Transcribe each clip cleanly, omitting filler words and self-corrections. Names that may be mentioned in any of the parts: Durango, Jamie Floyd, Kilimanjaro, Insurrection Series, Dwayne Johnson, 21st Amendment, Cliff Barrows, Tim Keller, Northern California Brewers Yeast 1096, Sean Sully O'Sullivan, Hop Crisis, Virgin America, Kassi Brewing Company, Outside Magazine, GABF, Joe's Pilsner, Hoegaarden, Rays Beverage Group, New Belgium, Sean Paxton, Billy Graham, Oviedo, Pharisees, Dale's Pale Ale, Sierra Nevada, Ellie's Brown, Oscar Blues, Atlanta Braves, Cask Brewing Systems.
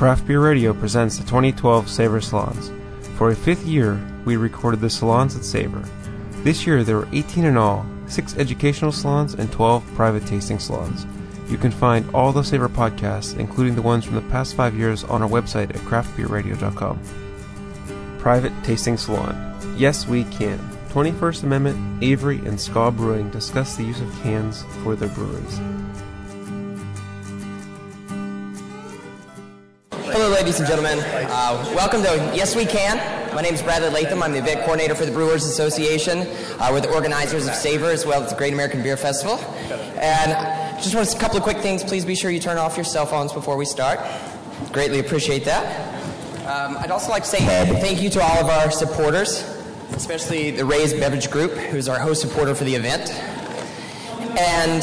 Craft Beer Radio presents the 2012 Savor Salons. For a fifth year, we recorded the salons at Savor. This year there were 18 in all, 6 educational salons and 12 private tasting salons. You can find all the Savor podcasts, including the ones from the past 5 years, on our website at craftbeerradio.com. Private Tasting Salon. Yes, we can. 21st Amendment, Avery, and Ska Brewing discuss the use of cans for their breweries. Hello, ladies and gentlemen. Welcome to Yes, We Can. My name is Bradley Latham. I'm the event coordinator for the Brewers Association. We're the organizers of Savor as well as the Great American Beer Festival. And just want a couple of quick things. Please be sure you turn off your cell phones before we start. Greatly appreciate that. I'd also like to say thank you to all of our supporters, especially the Rays Beverage Group, who's our host supporter for the event. And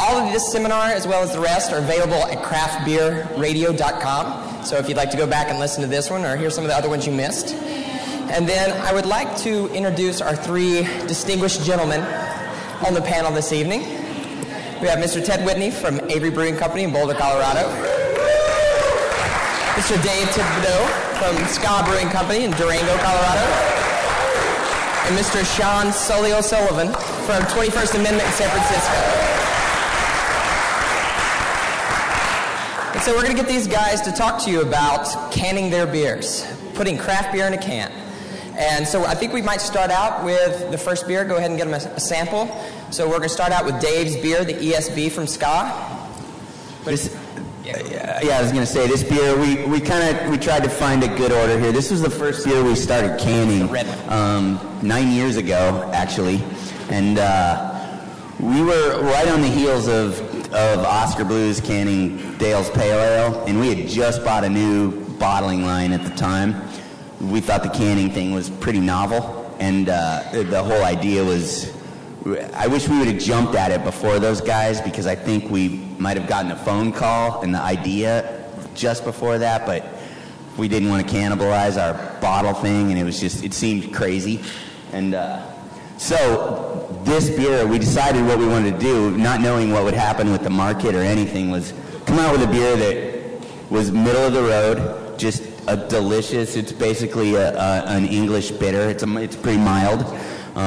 all of this seminar, as well as the rest, are available at craftbeerradio.com. So if you'd like to go back and listen to this one or hear some of the other ones you missed. And then I would like to introduce our three distinguished gentlemen on the panel this evening. We have Mr. Ted Whitney from Avery Brewing Company in Boulder, Colorado. Mr. Dave Thibodeau from Ska Brewing Company in Durango, Colorado. And Mr. Sean Sully O'Sullivan from 21st Amendment in San Francisco. And so we're going to get these guys to talk to you about canning their beers, putting craft beer in a can. And so I think we might start out with the first beer. Go ahead and get them a sample. So we're going to start out with Dave's beer, the ESB from Ska. Yeah, I was going to say, this beer, we tried to find a good order here. This was the first year we started canning, 9 years ago, actually. And we were right on the heels of Oscar Blues canning Dale's Pale Ale, and we had just bought a new bottling line at the time. We thought the canning thing was pretty novel, and the whole idea was... I wish we would have jumped at it before those guys, because I think we might have gotten a phone call and the idea just before that, but we didn't want to cannibalize our bottle thing, and it seemed crazy. And so this beer, we decided what we wanted to do, not knowing what would happen with the market or anything, was come out with a beer that was middle of the road, just a delicious, it's basically an English bitter. It's pretty mild.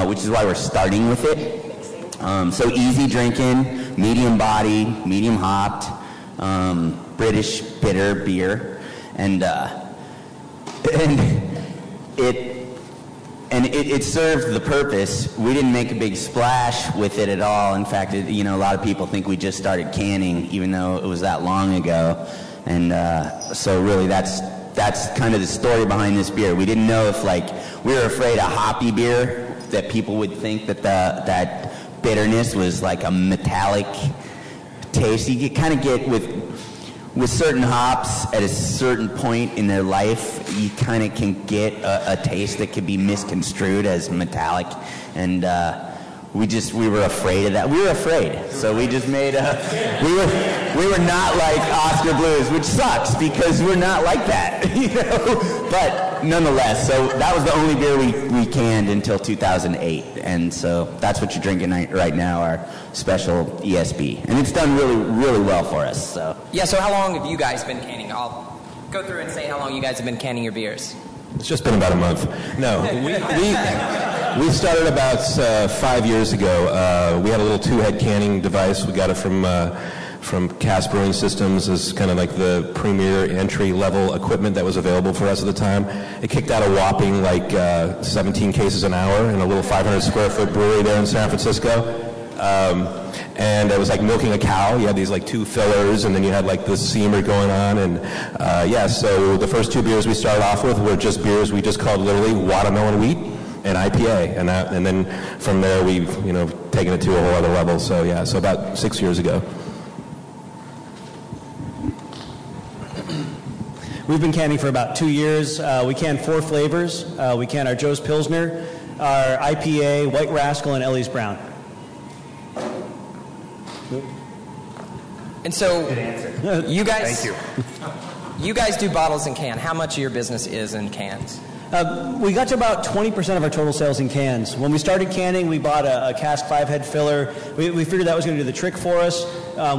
Which is why we're starting with it. So easy drinking, medium body, medium hopped, British bitter beer, and it served the purpose. We didn't make a big splash with it at all. In fact, a lot of people think we just started canning, even though it was that long ago. And so really, that's kind of the story behind this beer. We didn't know if we were afraid of hoppy beer, that people would think that that bitterness was like a metallic taste. You kind of get with certain hops at a certain point in their life, you kind of can get a taste that could be misconstrued as metallic, and we were afraid of that. We were afraid, so we just made we were not like Oscar Blues, which sucks because we're not like that, But nonetheless, so that was the only beer we canned until 2008, and so that's what you're drinking right now, our special ESB, and it's done really, really well for us. So yeah. So how long have you guys been canning? I'll go through and say how long you guys have been canning your beers. It's just been about a month. No, we started about 5 years ago. We had a little two-head canning device. We got it from Cask Brewing Systems, as kind of like the premier entry-level equipment that was available for us at the time. It kicked out a whopping 17 cases an hour in a little 500-square-foot brewery there in San Francisco. And it was like milking a cow. You had these two fillers, and then you had this seamer going on. And so the first two beers we started off with were just beers we just called literally watermelon wheat and IPA. And then from there we've taken it to a whole other level. So yeah, so about 6 years ago. We've been canning for about 2 years. We can 4 flavors. We can our Joe's Pilsner, our IPA, White Rascal, and Ellie's Brown. And so, good answer. You guys, thank you. You guys do bottles and can. How much of your business is in cans? We got to about 20% of our total sales in cans. When we started canning, we bought a cask 5-head filler. We figured that was going to do the trick for us.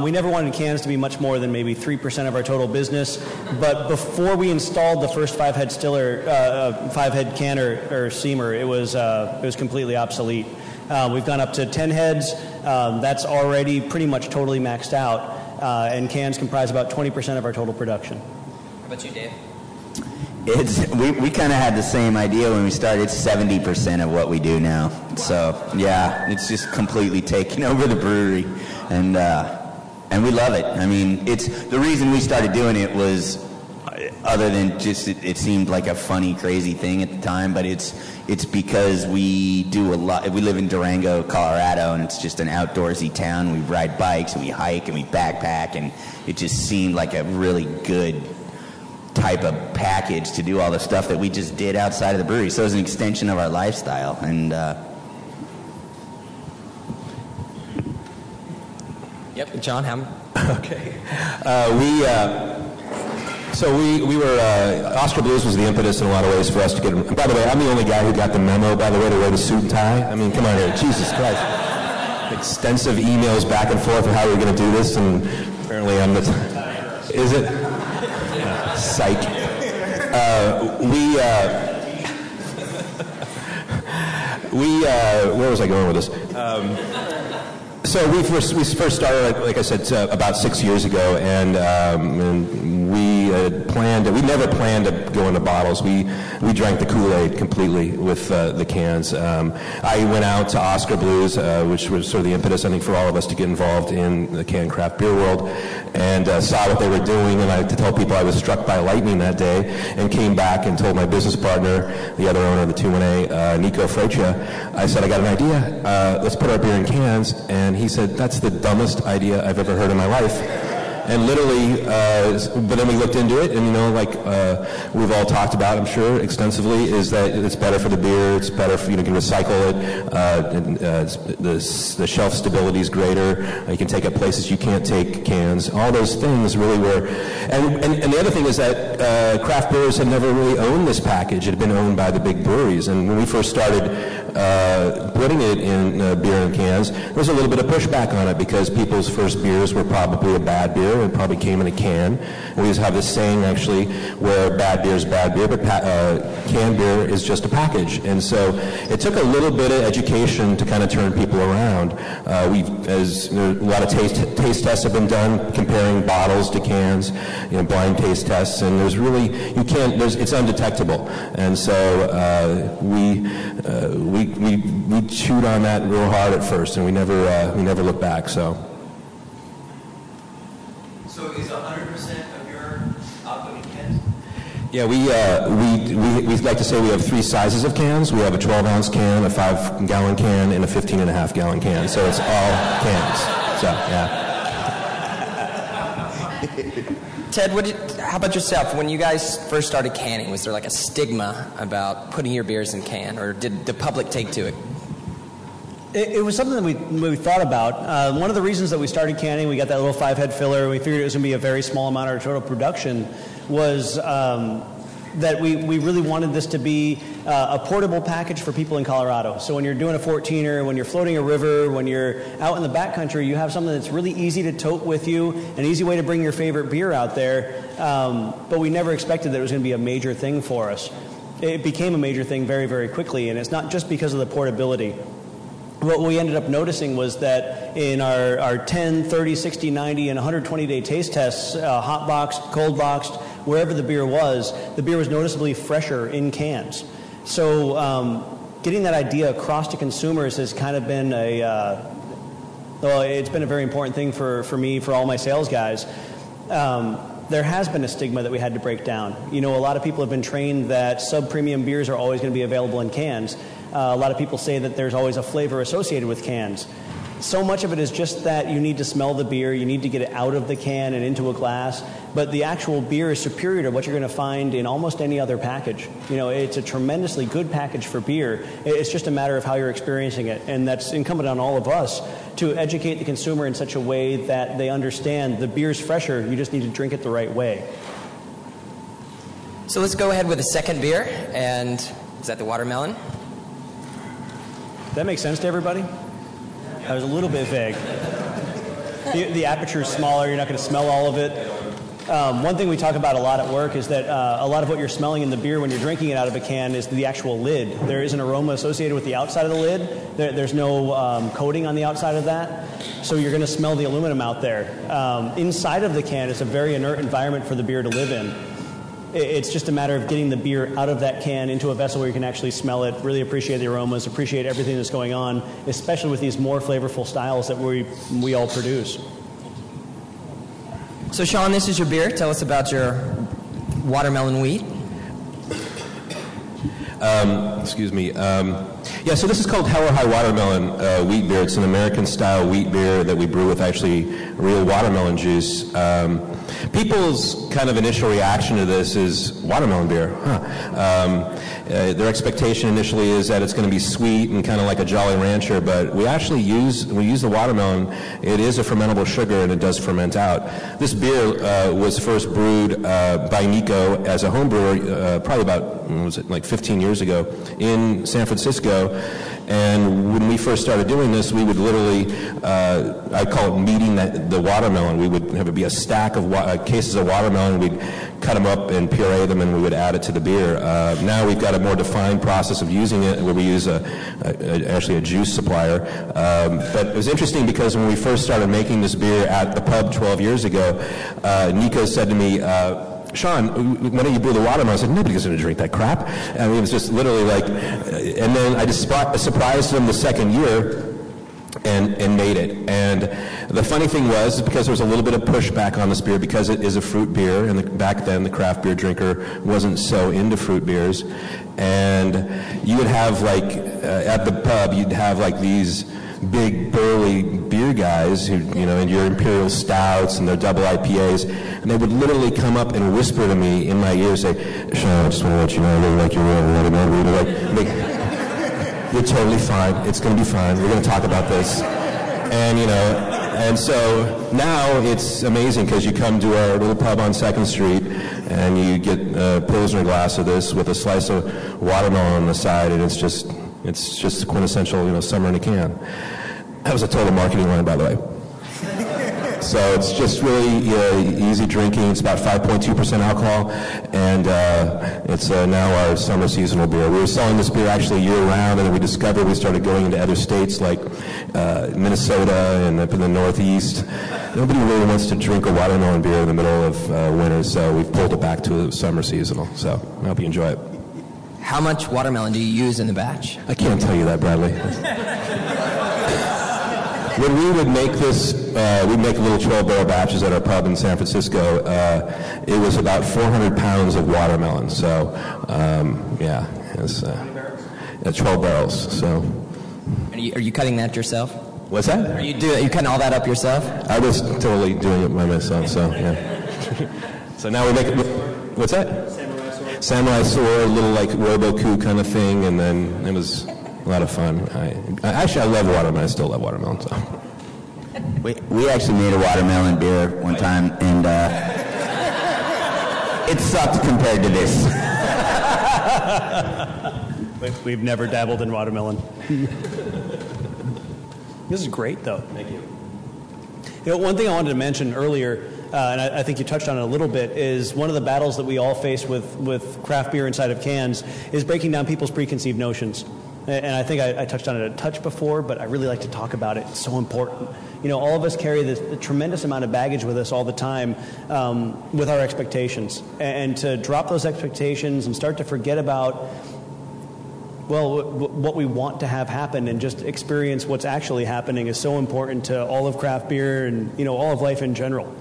We never wanted cans to be much more than maybe 3% of our total business. But before we installed the first five-head stiller, five-head canner or seamer, it was completely obsolete. We've gone up to 10 heads. That's already pretty much totally maxed out, and cans comprise about 20% of our total production. How about you, Dave? We kind of had the same idea when we started. It's 70% of what we do now. So, yeah, it's just completely taking over the brewery, and we love it. I mean, it's the reason we started doing it was, other than just it seemed like a funny, crazy thing at the time, but it's because we do a lot. We live in Durango, Colorado, and it's just an outdoorsy town. We ride bikes, and we hike, and we backpack, and it just seemed like a really good type of package to do all the stuff that we just did outside of the brewery. So it was an extension of our lifestyle. And yep, John Hammond. Okay. So we were Oscar Blues was the impetus in a lot of ways for us to get. By the way, I'm the only guy who got the memo, by the way, to wear the suit and tie. I mean, come on here, Jesus Christ. Extensive emails back and forth on how we were going to do this, and apparently I'm the. Is it? Psych. Where was I going with this? So we first started, like I said, about 6 years ago, and we planned. We never planned to go into bottles. We drank the Kool-Aid completely with the cans. I went out to Oscar Blues, which was sort of the impetus, I think, for all of us to get involved in the canned craft beer world, and saw what they were doing. And I had to tell people I was struck by lightning that day, and came back and told my business partner, the other owner of the 21A, Nico Freccia. I said, I got an idea. Let's put our beer in cans. And he said, that's the dumbest idea I've ever heard in my life. And literally, but then we looked into it, and you know, like we've all talked about, I'm sure, extensively, is that it's better for the beer, it's better for, you know, you can recycle it, the shelf stability is greater, you can take it places you can't take cans, all those things really were, and the other thing is that craft brewers had never really owned this package. It had been owned by the big breweries, and when we first started putting it in beer in cans, there was a little bit of pushback on it because people's first beers were probably a bad beer and probably came in a can. And we just have this saying, actually, where bad beer is bad beer, but canned beer is just a package. And so it took a little bit of education to kind of turn people around. A lot of taste tests have been done comparing bottles to cans, you know, blind taste tests, and there's really, it's undetectable. And so we chewed on that real hard at first, and we never looked back. So is 100% of your output in cans? Yeah, we like to say we have three sizes of cans. We have a 12-ounce can, a 5-gallon can, and a 15.5-gallon can. So it's all cans. So yeah. Ted, how about yourself? When you guys first started canning, was there like a stigma about putting your beers in can, or did the public take to it? It was something that we thought about. One of the reasons that we started canning, we got that little five-head filler, and we figured it was going to be a very small amount of our total production, was that we really wanted this to be a portable package for people in Colorado. So when you're doing a 14er, when you're floating a river, when you're out in the backcountry, you have something that's really easy to tote with you, an easy way to bring your favorite beer out there. But we never expected that it was going to be a major thing for us. It became a major thing very, very quickly, and it's not just because of the portability. What we ended up noticing was that in our 10, 30, 60, 90, and 120-day taste tests, hot boxed, cold boxed, wherever the beer was noticeably fresher in cans. So getting that idea across to consumers has kind of been it's been a very important thing for me, for all my sales guys. There has been a stigma that we had to break down. You know, a lot of people have been trained that sub-premium beers are always going to be available in cans. A lot of people say that there's always a flavor associated with cans. So much of it is just that you need to smell the beer, you need to get it out of the can and into a glass, but the actual beer is superior to what you're going to find in almost any other package. You know, it's a tremendously good package for beer. It's just a matter of how you're experiencing it, and that's incumbent on all of us to educate the consumer in such a way that they understand the beer's fresher, you just need to drink it the right way. So let's go ahead with the second beer, and is that the watermelon? That makes sense to everybody? I was a little bit vague. The aperture is smaller. You're not going to smell all of it. One thing we talk about a lot at work is that a lot of what you're smelling in the beer when you're drinking it out of a can is the actual lid. There is an aroma associated with the outside of the lid. There's no coating on the outside of that, so you're going to smell the aluminum out there. Inside of the can is a very inert environment for the beer to live in. It's just a matter of getting the beer out of that can into a vessel where you can actually smell it, really appreciate the aromas, appreciate everything that's going on, especially with these more flavorful styles that we all produce. So, Sean, this is your beer. Tell us about your watermelon wheat. Excuse me. So this is called Heller High Watermelon wheat beer. It's an American-style wheat beer that we brew with actually real watermelon juice. People's kind of initial reaction to this is watermelon beer. Huh. Their expectation initially is that it's going to be sweet and kind of like a Jolly Rancher, but we actually use the watermelon. It is a fermentable sugar, and it does ferment out. This beer was first brewed by Nico as a home brewer probably about, 15 years ago in San Francisco. And when we first started doing this, we would literally, I call it meeting the watermelon. We would have it be a stack of cases of watermelon. We'd cut them up and puree them, and we would add it to the beer. Now we've got a more defined process of using it, where we use actually a juice supplier. But it was interesting because when we first started making this beer at the pub 12 years ago, Nico said to me, Sean, why don't you brew the watermelon? I said, nobody's going to drink that crap. I mean, it was just literally like, and then I just surprised them the second year and made it. And the funny thing was, because there was a little bit of pushback on this beer, because it is a fruit beer, and back then the craft beer drinker wasn't so into fruit beers, and you would have at the pub, you'd have these big burly beer guys who, and your imperial stouts and their double IPAs, and they would literally come up and whisper to me in my ear, say, Sean, I just want to let you know I really like your watermelon. You're totally fine. It's going to be fine. We're going to talk about this. And, and so now it's amazing, because you come to our little pub on 2nd Street and you get a Pilsner glass of this with a slice of watermelon on the side, and it's just quintessential, summer in a can. That was a total marketing line, by the way. So it's just really easy drinking. It's about 5.2% alcohol, and it's now our summer seasonal beer. We were selling this beer actually year-round, and then we started going into other states like Minnesota and up in the Northeast. Nobody really wants to drink a watermelon beer in the middle of winter, so we've pulled it back to summer seasonal. So I hope you enjoy it. How much watermelon do you use in the batch? I can't tell you that, Bradley. When we would make this, we'd make little 12-barrel batches at our pub in San Francisco. It was about 400 pounds of watermelon. So, it's 12 barrels. So, are you cutting that yourself? What's that? Are you cutting all that up yourself? I was totally doing it by myself. So, yeah. So now we make it. What's that? Samurai sword, little Roboku kind of thing, and then it was a lot of fun. I love watermelon. I still love watermelon. So. We actually made a watermelon beer one time, and it sucked compared to this. We've never dabbled in watermelon. This is great, though. Thank you. One thing I wanted to mention earlier, and I think you touched on it a little bit, is one of the battles that we all face with craft beer inside of cans is breaking down people's preconceived notions. And I think I touched on it a touch before, but I really like to talk about it. It's so important. All of us carry this tremendous amount of baggage with us all the time with our expectations. And to drop those expectations and start to forget about, what we want to have happen and just experience what's actually happening is so important to all of craft beer and, all of life in general.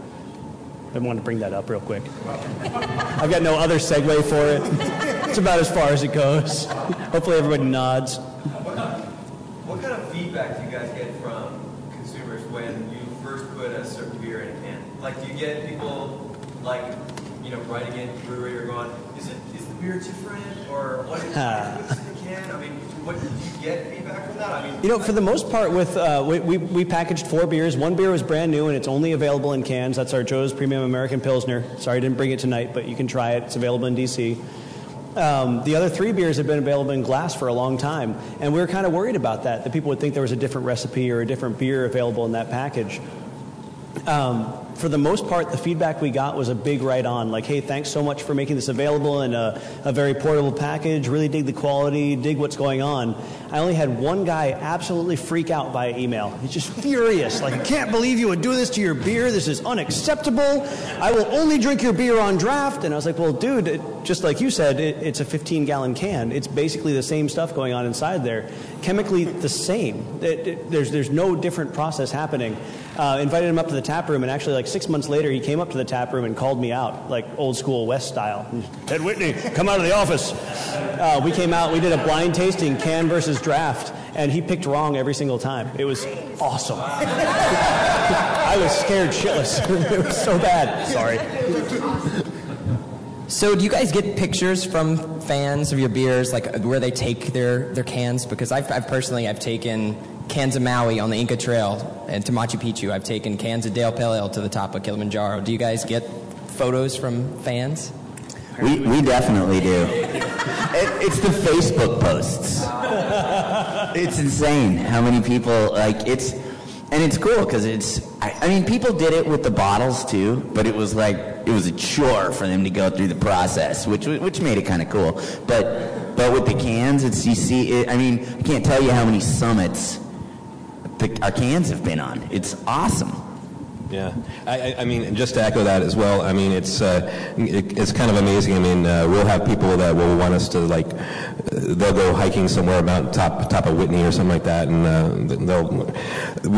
I wanted to bring that up real quick. I've got no other segue for it. It's about as far as it goes. Hopefully everybody nods. What kind of feedback do you guys get from consumers when you first put a certain beer in a can? Do you get people, writing in brewery or going, is the beer different? Or what is in the can? I mean, what do you get feedback from that? I mean, for the most part, with we packaged 4 beers. One beer was brand new, and it's only available in cans. That's our Joe's Premium American Pilsner. Sorry I didn't bring it tonight, but you can try it. It's available in D.C., the other 3 beers have been available in glass for a long time, and we were kind of worried about that people would think there was a different recipe or a different beer available in that package. For the most part, the feedback we got was a big right on. Like, hey, thanks so much for making this available in a very portable package. Really dig the quality, dig what's going on. I only had one guy absolutely freak out by email. He's just furious. Like, I can't believe you would do this to your beer. This is unacceptable. I will only drink your beer on draft. And I was like, well, dude, just like you said, it's a 15-gallon can. It's basically the same stuff going on inside there. Chemically the same. There's no different process happening. Invited him up to the tap room, and actually, like 6 months later, he came up to the tap room and called me out, like old school West style. Ted Whitney, come out of the office. We came out, we did a blind tasting, can versus draft, and he picked wrong every single time. It was awesome. I was scared shitless. It was so bad. Sorry. So do you guys get pictures from fans of your beers, like where they take their cans? Because I've personally taken cans of Maui on the Inca Trail and to Machu Picchu. I've taken cans of Dale's Pale Ale to the top of Kilimanjaro. Do you guys get photos from fans? We definitely do. It's the Facebook posts. It's insane how many people, like, it's... And it's cool because it's... I mean, people did it with the bottles too, but it was like... It was a chore for them to go through the process, which made it kind of cool. But with the cans, it's you see. I mean, I can't tell you how many summits our cans have been on. It's awesome. Yeah, I mean, just to echo that as well. I mean, it's kind of amazing. I mean, we'll have people that will want us to like. They'll go hiking somewhere, top of Whitney or something like that, and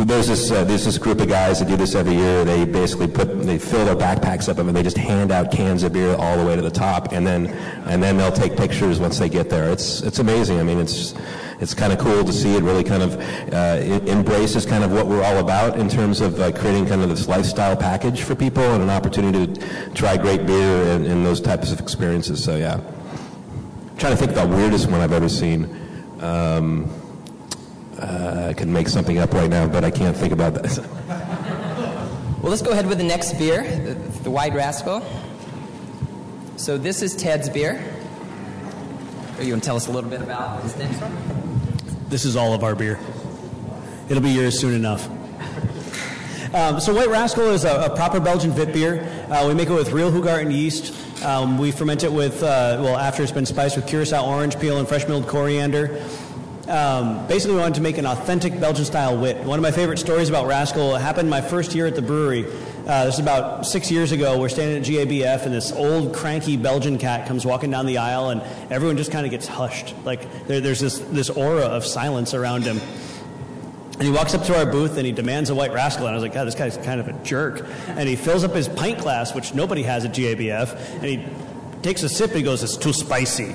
there's this group of guys that do this every year. They basically fill their backpacks up and they just hand out cans of beer all the way to the top, and then they'll take pictures once they get there. It's amazing. I mean, it's kind of cool to see. It really kind of it embraces kind of what we're all about in terms of creating kind of this lifestyle package for people and an opportunity to try great beer and those types of experiences. So yeah, I'm trying to think of the weirdest one I've ever seen. I can make something up right now, but I can't think about that. Well, let's go ahead with the next beer, the White Rascal. So this is Ted's beer. Are you going to tell us a little bit about this next one? This is all of our beer. It'll be yours soon enough. So White Rascal is a proper Belgian wit beer. We make it with real Hoegaarden yeast. We ferment it with, after it's been spiced with curacao orange peel and fresh milled coriander. Basically, we wanted to make an authentic Belgian-style wit. One of my favorite stories about Rascal happened my first year at the brewery. This is about 6 years ago. We're standing at GABF, and this old, cranky Belgian cat comes walking down the aisle, and everyone just kind of gets hushed. Like, there's this aura of silence around him. And he walks up to our booth, and he demands a White Rascal. And I was like, God, this guy's kind of a jerk. And he fills up his pint glass, which nobody has at GABF, and he takes a sip, and he goes, it's too spicy.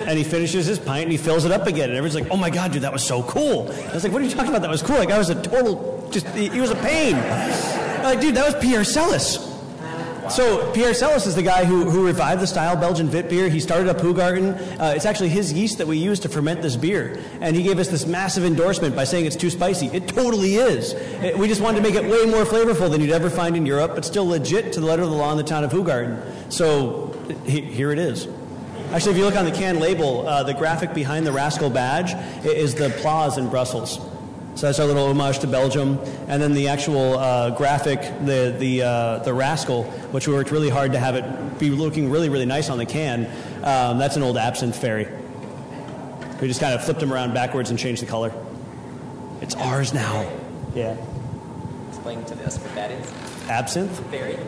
And he finishes his pint, and he fills it up again. And everyone's like, oh, my God, dude, that was so cool. I was like, what are you talking about? That was cool. Like, I was a total, just, he was a pain. I'm like, dude, that was Pierre Celis. Wow. So Pierre Celis is the guy who revived the style Belgian wit beer. He started up Hoegaarden. It's actually his yeast that we use to ferment this beer. And he gave us this massive endorsement by saying it's too spicy. It totally is. We just wanted to make it way more flavorful than you'd ever find in Europe, but still legit to the letter of the law in the town of Hoegaarden. So here it is. Actually, if you look on the can label, the graphic behind the Rascal badge is the Plaza in Brussels. So that's our little homage to Belgium. And then the actual graphic, the Rascal, which we worked really hard to have it be looking really, really nice on the can, that's an old absinthe fairy. We just kind of flipped them around backwards and changed the color. It's ours now. Yeah. Explain to us what that is. Absinthe? Fairy.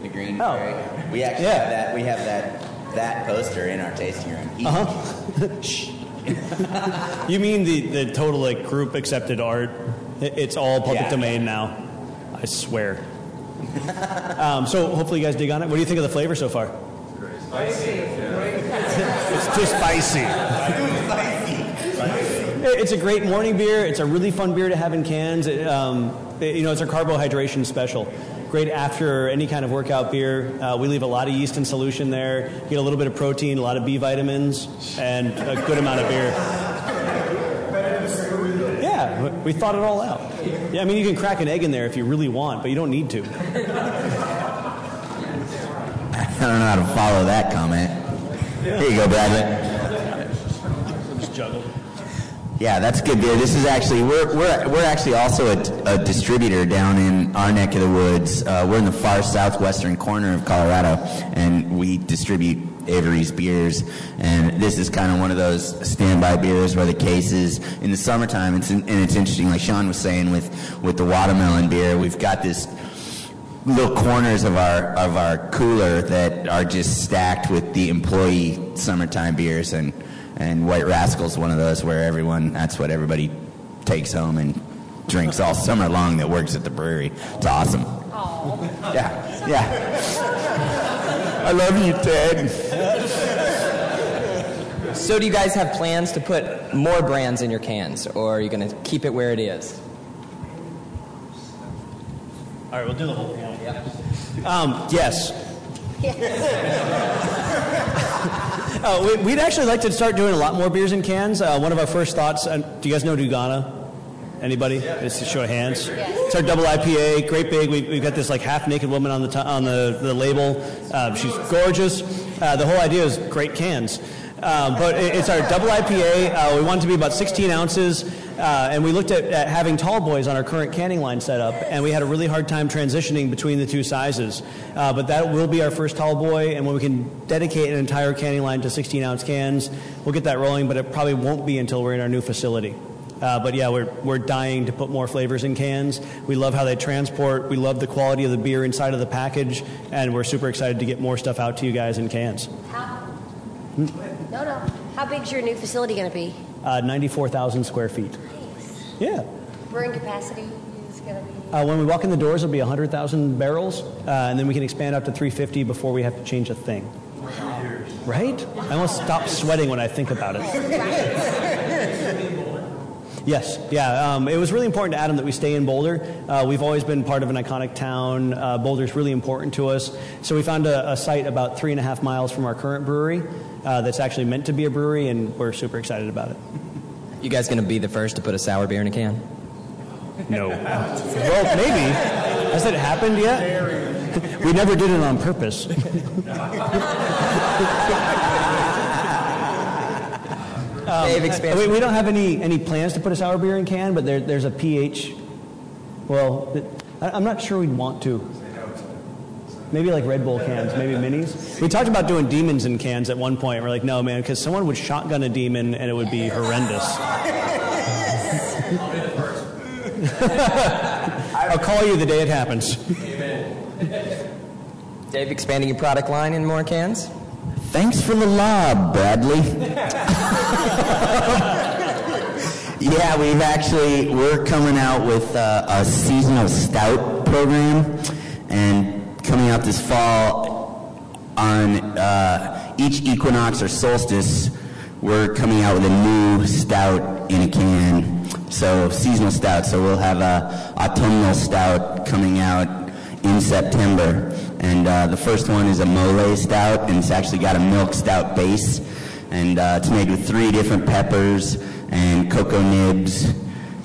The green fairy. We actually have that. We have that poster in our tasting room. Shh. You mean the total, like, group accepted art? It's all public domain now. I swear. So hopefully you guys dig on it. What do you think of the flavor so far? It's very spicy. It's too spicy. It's a great morning beer. It's a really fun beer to have in cans. It's a carbohydration special. Great after any kind of workout beer. We leave a lot of yeast in solution there. Get a little bit of protein, a lot of B vitamins, and a good amount of beer. Yeah, we thought it all out. Yeah, I mean, you can crack an egg in there if you really want, but you don't need to. I don't know how to follow that comment. Here you go, Bradley. Just juggle. Yeah, that's good beer. This is actually we're actually also a distributor down in our neck of the woods. We're in the far southwestern corner of Colorado, and we distribute Avery's beers. And this is kind of one of those standby beers where the cases in the summertime. It's interesting, like Sean was saying with the watermelon beer, we've got this little corners of our cooler that are just stacked with the employee summertime beers and White Rascal's one of those where that's what everybody takes home and drinks all summer long that works at the brewery. It's awesome. Aww. Yeah, yeah. I love you, Ted. So do you guys have plans to put more brands in your cans, or are you going to keep it where it is? All right, we'll do the whole panel. Yeah. Yes. We'd actually like to start doing a lot more beers in cans. One of our first thoughts, do you guys know Dugana? Anybody? Yeah. Just a show of hands. Yes. It's our double IPA, great big. We've got this like half-naked woman on the label. She's gorgeous. The whole idea is great cans. But it's our double IPA. We want it to be about 16 ounces. And we looked at having tall boys on our current canning line set up, and we had a really hard time transitioning between the two sizes. But that will be our first tall boy, and when we can dedicate an entire canning line to 16-ounce cans, we'll get that rolling, but it probably won't be until we're in our new facility. But yeah, we're dying to put more flavors in cans. We love how they transport. We love the quality of the beer inside of the package, and we're super excited to get more stuff out to you guys in cans. How big's your new facility going to be? 94,000 square feet. Nice. Yeah. Brewing capacity is going to be? When we walk in the doors, it'll be 100,000 barrels, and then we can expand up to 350 before we have to change a thing. Wow. Right? Wow. I almost stop sweating when I think about it. Yes. Yeah. It was really important to Adam that we stay in Boulder. We've always been part of an iconic town. Boulder's really important to us. So we found a site about 3.5 miles from our current brewery. That's actually meant to be a brewery, and we're super excited about it. You guys going to be the first to put a sour beer in a can? No. Well, maybe. Has it happened yet? We never did it on purpose. We don't have any plans to put a sour beer in a can, but there's a pH. Well, I'm not sure we'd want to. Maybe like Red Bull cans, maybe minis. We talked about doing demons in cans at one point. We're like, no, man, because someone would shotgun a demon and it would be horrendous. I'll call you the day it happens. Amen. Dave, expanding your product line in more cans? Thanks for the lob, Bradley. Yeah, we're coming out with a seasonal stout program, and coming out this fall on each equinox or solstice, we're coming out with a new stout in a can. So seasonal stout. So we'll have a autumnal stout coming out in September. And the first one is a mole stout, and it's actually got a milk stout base. And it's made with 3 different peppers and cocoa nibs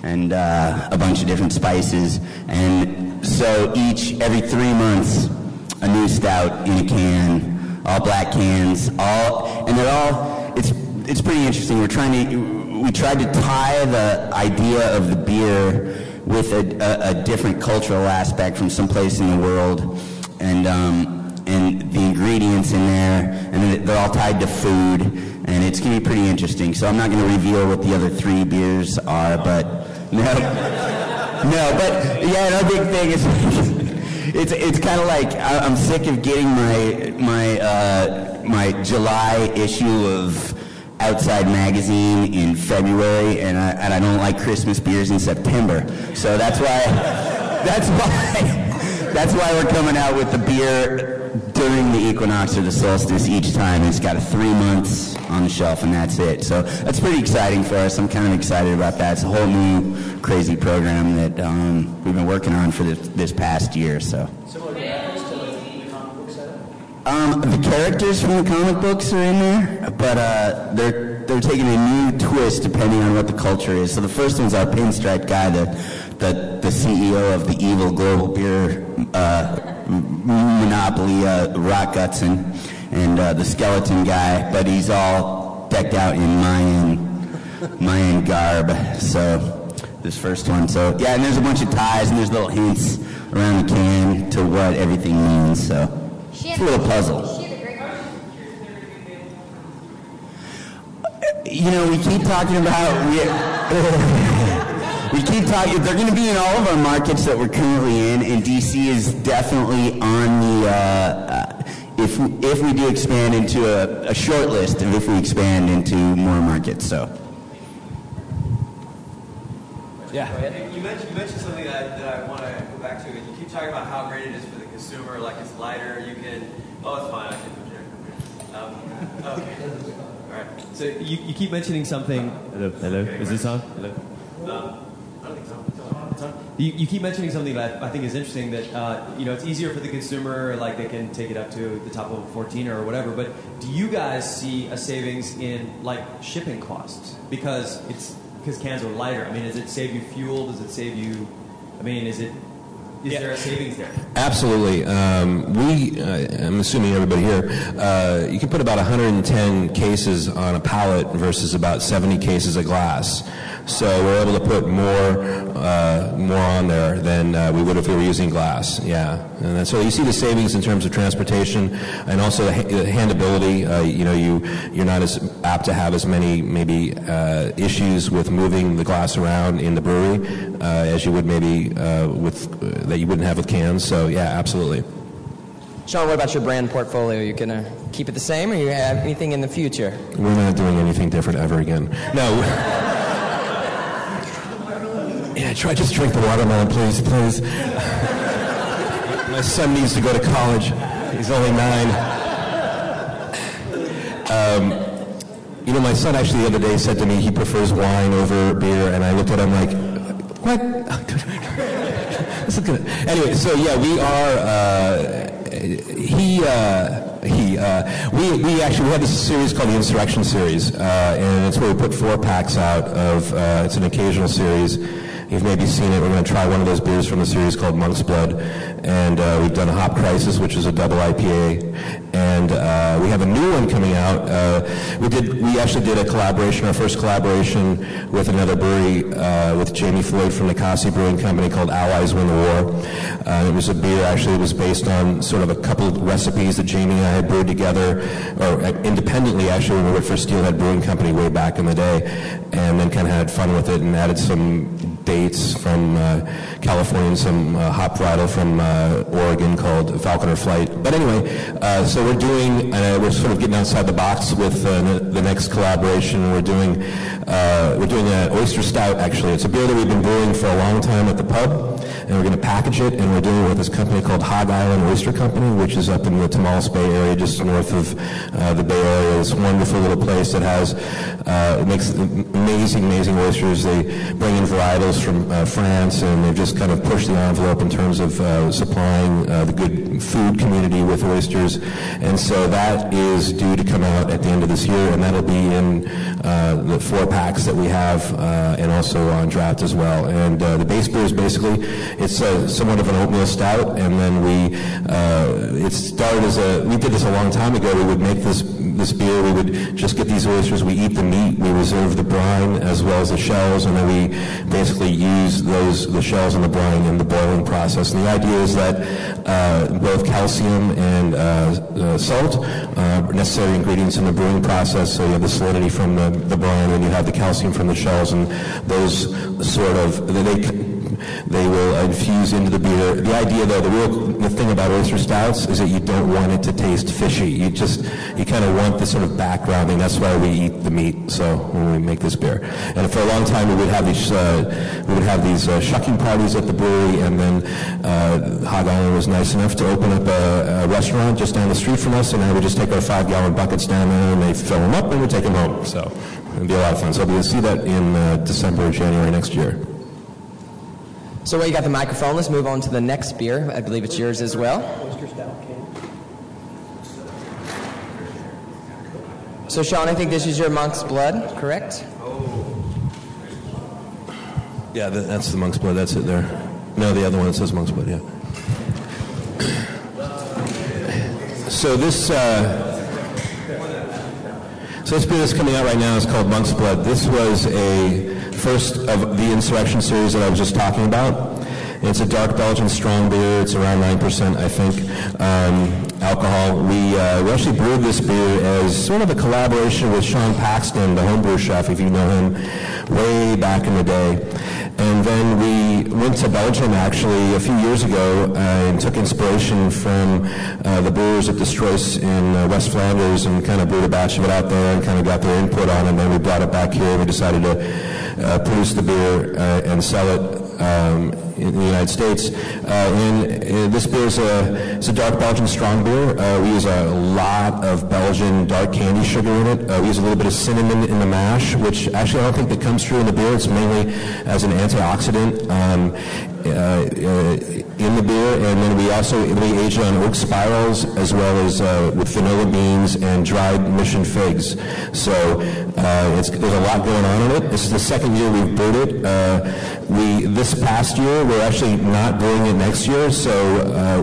and a bunch of different spices. And so every 3 months, a new stout in a can, all black cans, and they're all, it's pretty interesting. We tried to tie the idea of the beer with a different cultural aspect from someplace in the world, and the ingredients in there, and they're all tied to food, and it's going to be pretty interesting. So I'm not going to reveal what the other 3 beers are, but but yeah, another big thing is it's kind of like I'm sick of getting my July issue of Outside Magazine in February, and I don't like Christmas beers in September. So that's why we're coming out with the beer during the equinox or the solstice each time. It's got 3 months on the shelf, and that's it. So that's pretty exciting for us. I'm kind of excited about that. It's a whole new crazy program that we've been working on for this past year. So. Similar characters to the comic book setup? The characters from the comic books are in there, but they're taking a new twist depending on what the culture is. So the first one's our pinstripe guy, the CEO of the evil global beer monopoly, Rock Gutzon, and the skeleton guy, but he's all decked out in Mayan Mayan garb. So this first one. So yeah, and there's a bunch of ties and there's little hints around the can to what everything means. So it's a little puzzle. You know, we keep talking about we keep talking. They're going to be in all of our markets that we're currently in, and DC is definitely on the. If we do expand into a short list, and if we expand into more markets, so. Yeah. You mentioned something that I want to go back to, and you keep talking about how great it is for the consumer. Like it's lighter. You can. Oh, it's fine. I can project. Okay. All right. So you keep mentioning something. Hello. Okay, is this on? Hello. No, I don't think so. You keep mentioning something that I think is interesting, that it's easier for the consumer, like they can take it up to the top of 14 or whatever. But do you guys see a savings in like shipping costs because cans are lighter? I mean, does it save you fuel? Does it save you? I mean, is there a savings there? Absolutely. I'm assuming everybody here, you can put about 110 cases on a pallet versus about 70 cases of glass. So we're able to put more on there than we would if we were using glass. Yeah, and that's so you see the savings in terms of transportation and also the handability. You're not as apt to have as many maybe issues with moving the glass around in the brewery as you would maybe that you wouldn't have with cans. So yeah, absolutely. Sean, what about your brand portfolio? Are you going to keep it the same, or you have anything in the future? We're not doing anything different ever again. No. Yeah, just drink the watermelon, please. My son needs to go to college. He's only 9. My son actually the other day said to me he prefers wine over beer, and I looked at him like, what? Anyway, so yeah, we are. We actually had this series called the Insurrection Series, and it's where we put 4 packs out of. It's an occasional series. You've maybe seen it. We're going to try one of those beers from the series called Monk's Blood. And we've done a Hop Crisis, which is a double IPA. And we have a new one coming out. We actually did a collaboration, our first collaboration with another brewery, with Jamie Floyd from the Kassi Brewing Company, called Allies Win the War. It was a beer, actually, it was based on sort of a couple of recipes that Jamie and I had brewed together, or independently, actually, when we worked for Steelhead Brewing Company way back in the day. And then kind of had fun with it and added some dates from California and some hop varietal from Oregon called Falconer Flight. But anyway, so we're doing, we're sort of getting outside the box with the next collaboration. We're doing an oyster stout, actually. It's a beer that we've been brewing for a long time at the pub, and we're going to package it, and we're doing it with this company called Hog Island Oyster Company, which is up in the Tamales Bay area, just north of the Bay Area. It's a wonderful little place that has, it makes amazing oysters. They bring in varietals from France, and they've just kind of pushed the envelope in terms of supplying the good food community with oysters. And so that is due to come out at the end of this year, and that'll be in the 4 packs that we have, and also on draft as well. And the base beer is basically, it's somewhat of an oatmeal stout, and then we did this a long time ago. We would make this beer, we would just get these oysters, we eat the meat, we reserve the brine as well as the shells, and then we basically use the shells and the brine in the boiling process. And the idea is that both calcium and salt are necessary ingredients in the brewing process, so you have the salinity from the brine, and you have the calcium from the shells, and those sort of, they will infuse into the beer. The idea, though, the thing about oyster stouts is that you don't want it to taste fishy. You kind of want the sort of background, and that's why we eat the meat. So when we make this beer, and for a long time we would have these shucking parties at the brewery, and then Hog Island was nice enough to open up a restaurant just down the street from us, and I would just take our 5-gallon buckets down there, and they fill them up, and we take them home. So it'd be a lot of fun. So we'll see that in December or January next year. So while you got the microphone, let's move on to the next beer. I believe it's yours as well. So Sean, I think this is your Monk's Blood, correct? Yeah, that's the Monk's Blood. That's it there. No, the other one that says Monk's Blood, yeah. So this... So this beer that's coming out right now is called Monk's Blood. This was a first of the Insurrection series that I was just talking about. It's a dark Belgian strong beer. It's around 9%, I think, alcohol. We actually brewed this beer as sort of a collaboration with Sean Paxton, the homebrew chef, if you know him, way back in the day. And then we went to Belgium, actually, a few years ago and took inspiration from the brewers at the Stroys in West Flanders and kind of brewed a batch of it out there and kind of got their input on it. And then we brought it back here and we decided to produce the beer and sell it in the United States. And this beer is it's a dark Belgian strong beer. We use a lot of Belgian dark candy sugar in it. We use a little bit of cinnamon in the mash, which actually I don't think that comes through in the beer. It's mainly as an antioxidant in the beer. And then we also age it on oak spirals as well as with vanilla beans and dried mission figs. So there's a lot going on in it. This is the second year we've brewed it. This past year, we're actually not brewing it next year, so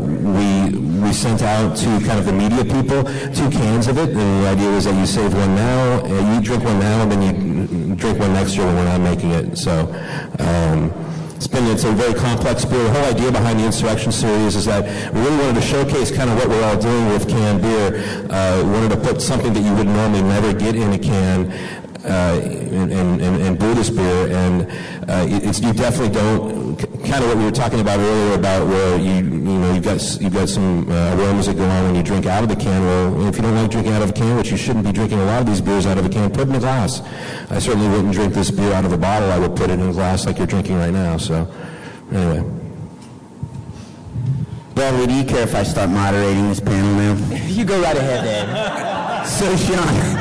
we sent out to kind of the media people 2 cans of it, and the idea was that you save one now, and you drink one now, and then you drink one next year when we're not making it. So it's a very complex beer. The whole idea behind the Insurrection series is that we really wanted to showcase kind of what we're all doing with canned beer. We wanted to put something that you would normally never get in a can and brew this beer, and you definitely don't. Kind of what we were talking about earlier about where you've got some aromas that go on when you drink out of the can. Well, if you don't like drinking out of a can, which you shouldn't be drinking a lot of these beers out of a can, put it in a glass. I certainly wouldn't drink this beer out of a bottle. I would put it in a glass like you're drinking right now. So, anyway. Bradley, do you care if I start moderating this panel now? You go right ahead, Dad. So, Sean.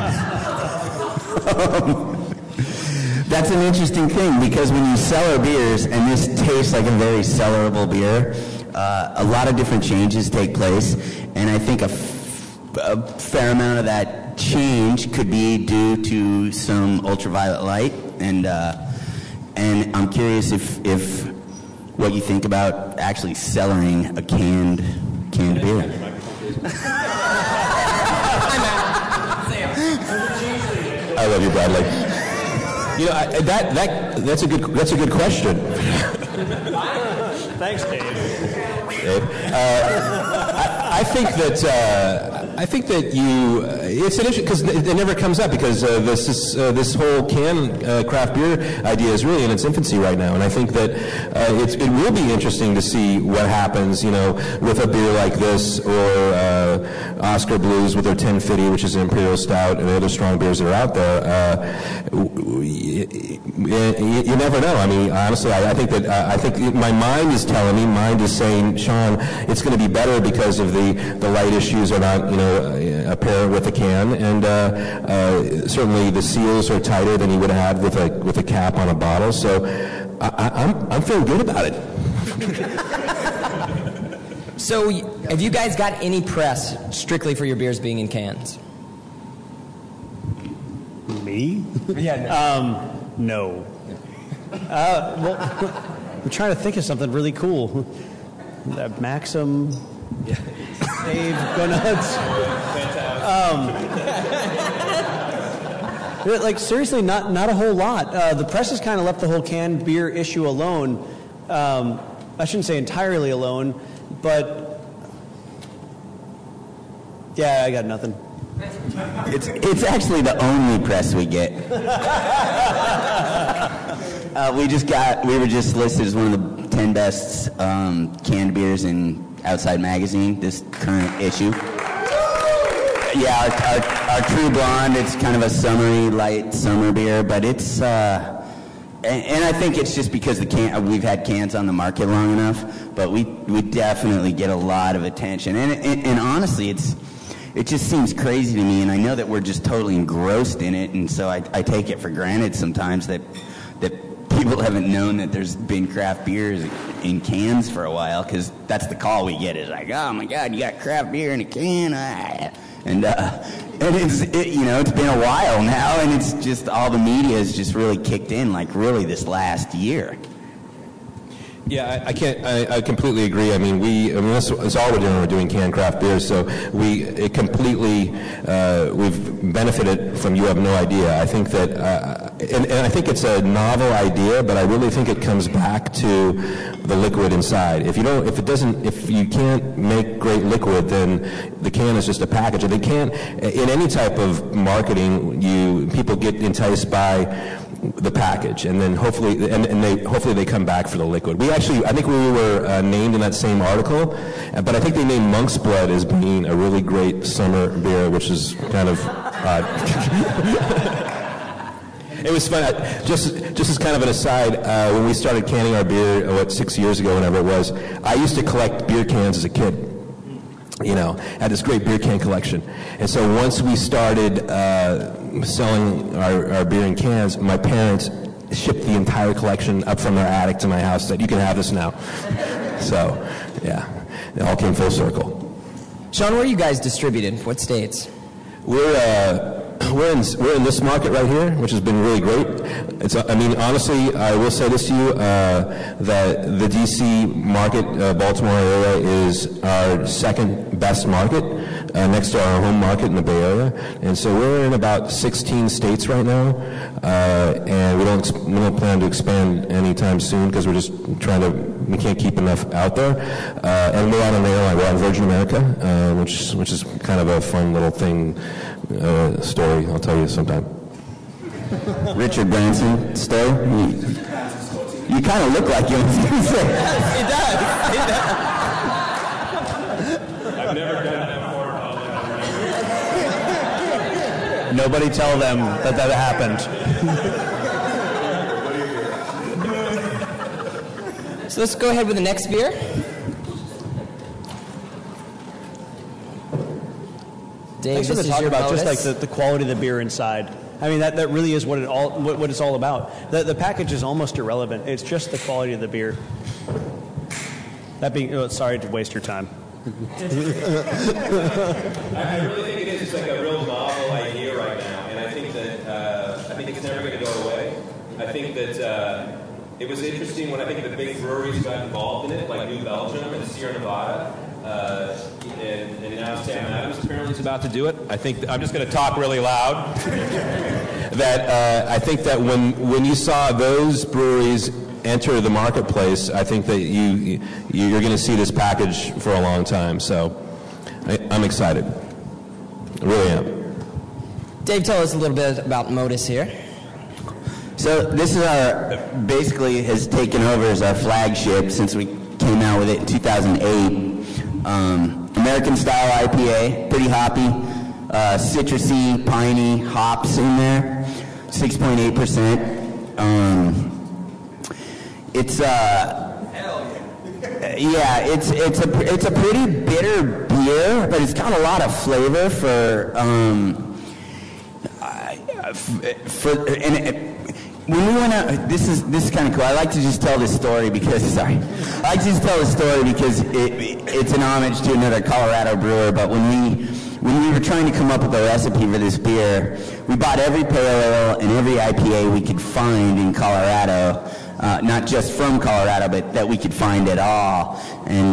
That's an interesting thing, because when you cellar beers, and this tastes like a very cellarable beer, a lot of different changes take place, and I think a fair amount of that change could be due to some ultraviolet light, and I'm curious if what you think about actually cellaring a canned beer. I love you, Bradley. You know, that's a good question. Thanks, Dave. I think that it's an issue because it never comes up, because this whole can craft beer idea is really in its infancy right now, and I think that it will be interesting to see what happens, with a beer like this or Oscar Blues with their 1050, which is an imperial stout, and other strong beers that are out there. You never know. I mean, honestly, I think my mind is telling me, Sean, it's going to be better because of the light issues are not apparent with a can, and certainly the seals are tighter than you would have with a cap on a bottle. So I'm feeling good about it. So have you guys got any press strictly for your beers being in cans? Me? Yeah. No. No. Well, we're trying to think of something really cool. That Maxim. Yeah. Dave, go nuts. Seriously, not a whole lot. The press has kind of left the whole canned beer issue alone. I shouldn't say entirely alone, but yeah, I got nothing. It's actually the only press we get. We were just listed as one of the 10 best canned beers in Outside Magazine, this current issue. Yeah, our True Blonde, it's kind of a summery, light summer beer, but it's, and I think it's just because we've had cans on the market long enough, but we definitely get a lot of attention. And honestly, it just seems crazy to me, and I know that we're just totally engrossed in it, and so I take it for granted sometimes that people haven't known that there's been craft beers in cans for a while, because that's the call we get, is like, oh my God, you got craft beer in a can, and it's been a while now, and it's just all the media has just really kicked in, like really this last year. Yeah, I can't. I completely agree. I mean, that's all we're doing. We're doing canned craft beer, so we've benefited from. You have no idea. I think that, and I think it's a novel idea, but I really think it comes back to the liquid inside. If you can't make great liquid, then the can is just a package. And they can't. In any type of marketing, people get enticed by the package, and then hopefully they come back for the liquid. I think we were named in that same article, but I think they named Monk's Blood as being a really great summer beer, which is kind of odd. It was fun. Just as kind of an aside, when we started canning our beer, 6 years ago, whenever it was, I used to collect beer cans as a kid. Had this great beer can collection. And so once we started selling our beer in cans, my parents shipped the entire collection up from their attic to my house, that you can have this now. So, yeah, it all came full circle. Sean, where are you guys distributed? What states? We're in this market right here, which has been really great. Honestly, I will say this to you, that the D.C. market, Baltimore area, is our second best market, next to our home market in the Bay Area. And so we're in about 16 states right now, and we don't plan to expand anytime soon, because we can't keep enough out there. And we're on an airline, we're on Virgin America, which is kind of a fun little thing. Story, I'll tell you sometime. Richard Branson, stay. You kind of look like you. It does. It does. I've never done that before. Nobody tell them that happened. So let's go ahead with the next beer. Dave, thanks for the talk about just like the quality of the beer inside. I mean, that really is what it's all about. The package is almost irrelevant. It's just the quality of the beer. That being, sorry to waste your time. I really think it is just like a real novel idea right now, and I think it's never going to go away. I think that it was interesting when I think the big breweries got involved in it, like New Belgium and Sierra Nevada. And now Sam Adams apparently is about to do it. I think I'm just going to talk really loud. That I think that when you saw those breweries enter the marketplace, I think that you're going to see this package for a long time. So I'm excited. I really am. Dave, tell us a little bit about Modus here. So this is basically has taken over as our flagship since we came out with it in 2008. American-style IPA, pretty hoppy, citrusy, piney, hops in there, 6.8%. It's hell yeah. It's a pretty bitter beer, but it's got a lot of flavor this is kind of cool. I like to just tell this story because it's an homage to another Colorado brewer. But when we were trying to come up with a recipe for this beer, we bought every pale ale and every IPA we could find in Colorado, not just from Colorado, but that we could find at all. And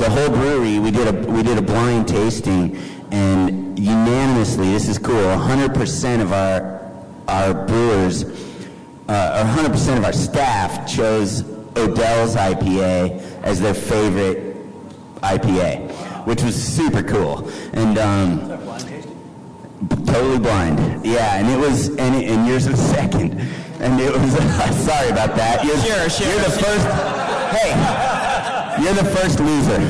the whole brewery, we did a blind tasting, and unanimously, this is cool. 100% of our brewers. 100% of our staff chose Odell's IPA as their favorite IPA, which was super cool. And was that blind tasting? Totally blind. Yeah, and it was, and yours was second. And it was. Sorry about that. Sure. You're the first. Hey, you're the first loser.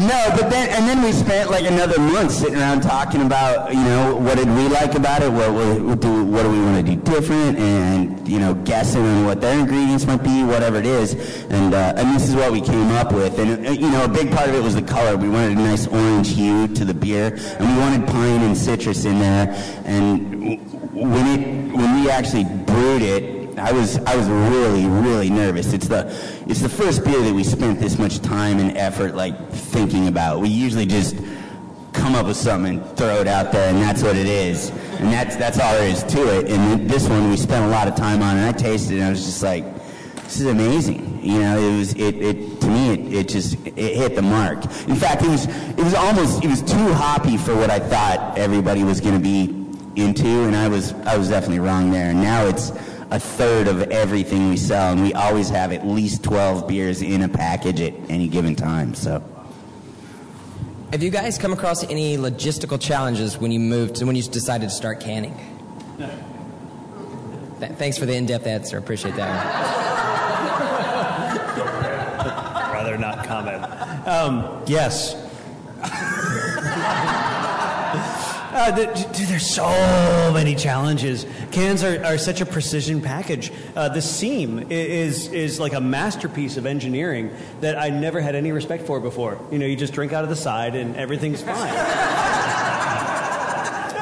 No, but then we spent like another month sitting around talking about, what did we like about it, what do we want to do different, and, guessing on what their ingredients might be, whatever it is, and this is what we came up with, and, a big part of it was the color. We wanted a nice orange hue to the beer, and we wanted pine and citrus in there, and when we actually brewed it, I was really, really nervous. It's the first beer that we spent this much time and effort thinking about. We usually just come up with something and throw it out there, and that's what it is. And that's all there is to it. And this one we spent a lot of time on, and I tasted it, and I was just like, this is amazing. You know, it was it to me it hit the mark. In fact, it was too hoppy for what I thought everybody was going to be into, and I was definitely wrong there. And now it's a third of everything we sell, and we always have at least 12 beers in a package at any given time. So, have you guys come across any logistical challenges when you decided to start canning? Thanks for the in-depth answer. Appreciate that one. I'd rather not comment. Yes. There's so many challenges. Cans are such a precision package. The seam is like a masterpiece of engineering that I never had any respect for before. You know, you just drink out of the side and everything's fine.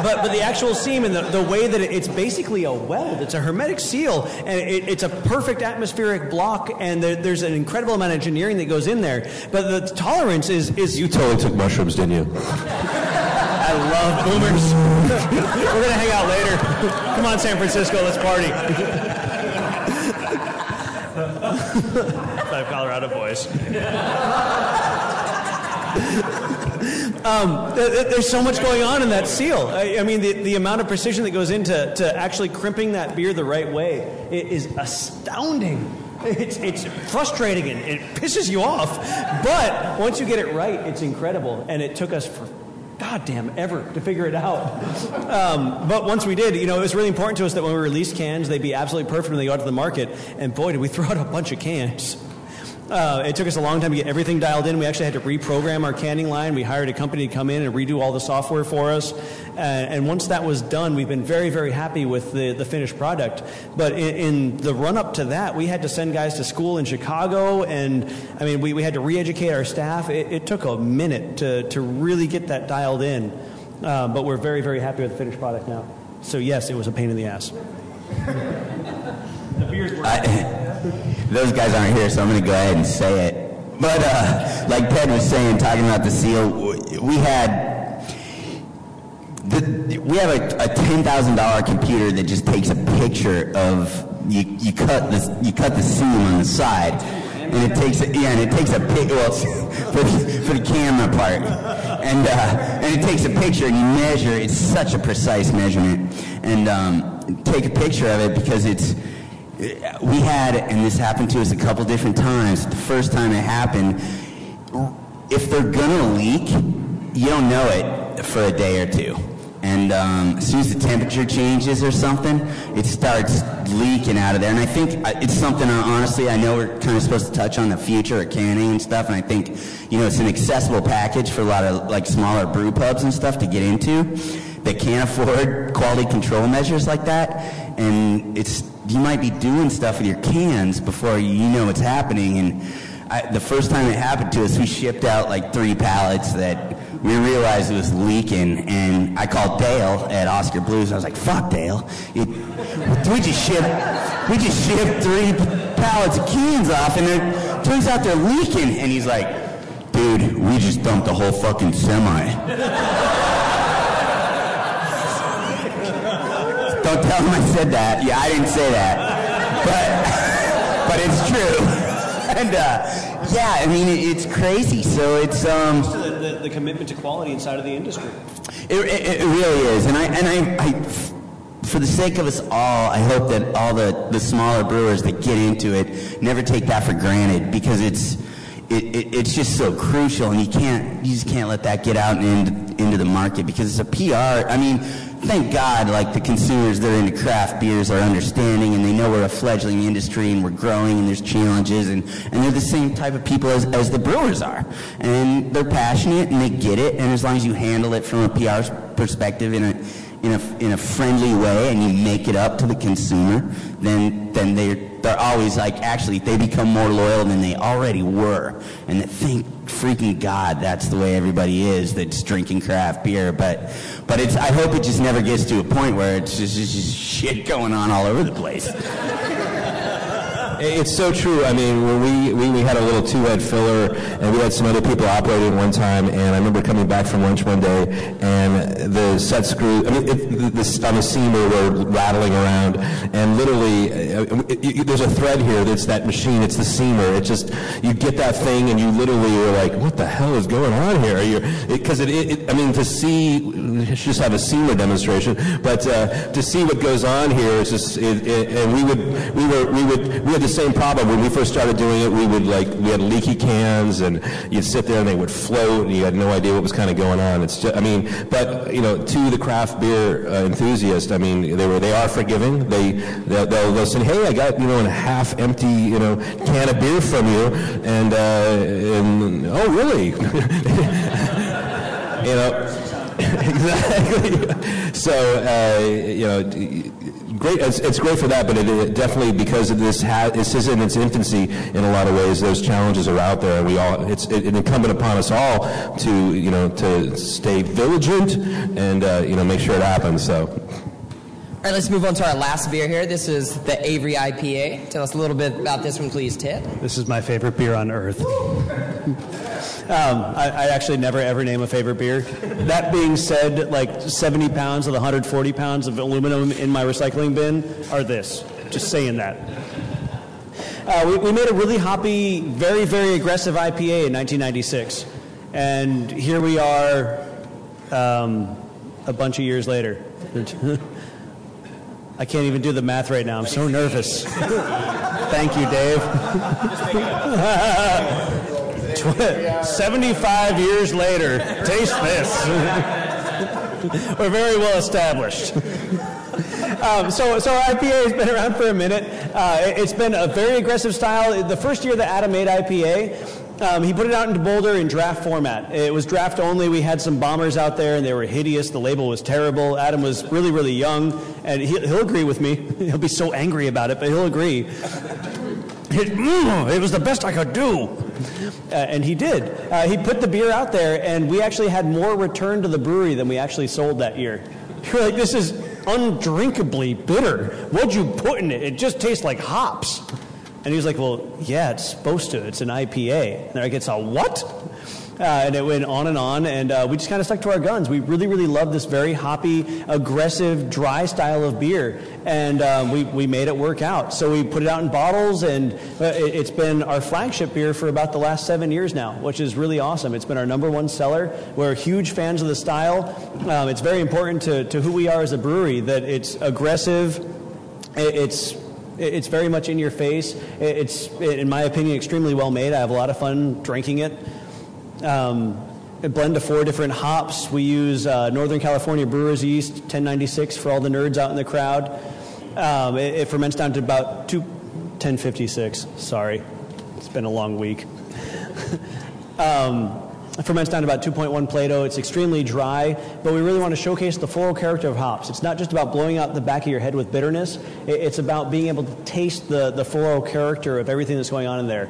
But the actual seam and the way that it's basically a weld, it's a hermetic seal, and it's a perfect atmospheric block, and there's an incredible amount of engineering that goes in there. But the tolerance is... You totally took mushrooms, didn't you? I love boomers. We're going to hang out later. Come on, San Francisco, let's party. Five Colorado boys. There's so much going on in that seal. I mean, the amount of precision that goes into actually crimping that beer the right way is astounding. It's frustrating and it pisses you off. But once you get it right, it's incredible. And it took us for goddamn ever to figure it out. But once we did, you know, it was really important to us that when we released cans, they'd be absolutely perfect when they go out to the market. And boy, did we throw out a bunch of cans. It took us a long time to get everything dialed in. We actually had to reprogram our canning line. We hired a company to come in and redo all the software for us. And once that was done, we've been very, very happy with the finished product. But in the run-up to that, we had to send guys to school in Chicago. And, I mean, we had to re-educate our staff. It took a minute to really get that dialed in. But we're very, very happy with the finished product now. So, yes, it was a pain in the ass. The beers were... Those guys aren't here, so I'm going to go ahead and say it. But like Ted was saying, talking about the seal, we have a $10,000 computer that just takes a picture of you cut the seam on the side, and it takes a for the camera part, and it takes a picture and you measure. It's such a precise measurement, and take a picture of it because it's. We had, and this happened to us a couple different times, the first time it happened, if they're going to leak, you don't know it for a day or two. And as soon as the temperature changes or something, it starts leaking out of there. And I think it's something, honestly, I know we're kind of supposed to touch on the future of canning and stuff, and I think, you know, it's an accessible package for a lot of, like, smaller brew pubs and stuff to get into that can't afford quality control measures like that. And you might be doing stuff with your cans before you know what's happening. And the first time it happened to us, we shipped out like 3 pallets that we realized it was leaking. And I called Dale at Oscar Blues. And I was like, "Fuck, Dale! We just shipped 3 pallets of cans off, and it turns out they're leaking." And he's like, "Dude, we just dumped the whole fucking semi." Don't tell him I said that. Yeah, I didn't say that. But it's true. And, yeah, I mean, it's crazy. So it's... the commitment to quality inside of the industry. It really is. And I, for the sake of us all, I hope that all the smaller brewers that get into it never take that for granted, because it's just so crucial, and you just can't let that get out and into the market, because it's a PR. I mean, thank God, like, the consumers that are into craft beers are understanding, and they know we're a fledgling industry and we're growing and there's challenges, and they're the same type of people as the brewers are, and they're passionate and they get it, and as long as you handle it from a PR perspective in a friendly way, and you make it up to the consumer, then they're always like, actually, they become more loyal than they already were. And thank freaking God that's the way everybody is that's drinking craft beer. But it's, I hope it just never gets to a point where it's just shit going on all over the place. It's so true. I mean, when we had a little two-head filler, and we had some other people operating one time, and I remember coming back from lunch one day, and the set screws, I mean, on the seam they were rattling around, and literally, there's a thread here that's that machine, it's the seamer. It's just, you get that thing, and you literally are like, what the hell is going on here? Because I mean, to see, she just had a seamer demonstration, but to see what goes on here is just, and we had the same problem when we first started doing it. We had leaky cans, and you'd sit there and they would float, and you had no idea what was kind of going on. It's just, I mean, but you know, to the craft beer enthusiast, I mean, they are forgiving. They'll say, hey, I got a half empty can of beer from you, and oh really? Exactly. So great. It's great for that, but it definitely, because of this is in its infancy in a lot of ways. Those challenges are out there. It's incumbent upon us all to stay vigilant and make sure it happens. So, all right, let's move on to our last beer here. This is the Avery IPA. Tell us a little bit about this one, please, Ted. This is my favorite beer on earth. I actually never ever name a favorite beer. That being said, like 70 pounds of the 140 pounds of aluminum in my recycling bin are this. Just saying that. We made a really hoppy, very, very aggressive IPA in 1996. And here we are a bunch of years later. I can't even do the math right now. I'm so nervous. Thank you, Dave. 75 years later, taste this. We're very well established. So IPA has been around for a minute. It's been a very aggressive style. The first year that Adam made IPA, he put it out into Boulder in draft format. It was draft only. We had some bombers out there, and they were hideous. The label was terrible. Adam was really, really young, and he'll agree with me. He'll be so angry about it, but he'll agree. It was the best I could do. And he did. He put the beer out there, and we actually had more return to the brewery than we actually sold that year. We were like, this is undrinkably bitter. What'd you put in it? It just tastes like hops. And he was like, well, yeah, it's supposed to. It's an IPA. And they're like, it's a what? And it went on, and we just kind of stuck to our guns. We really, really loved this very hoppy, aggressive, dry style of beer, and we made it work out. So we put it out in bottles, and it's been our flagship beer for about the last 7 years now, which is really awesome. It's been our number one seller. We're huge fans of the style. It's very important to who we are as a brewery, that it's aggressive, it's very much in your face. It's, in my opinion, extremely well made. I have a lot of fun drinking it. A blend of 4 different hops. We use Northern California Brewers Yeast 1096 for all the nerds out in the crowd. It ferments down to about 1056. Sorry, it's been a long week. It ferments down to about 2.1 Plato. It's extremely dry, but we really want to showcase the floral character of hops. It's not just about blowing out the back of your head with bitterness. It's about being able to taste the floral character of everything that's going on in there.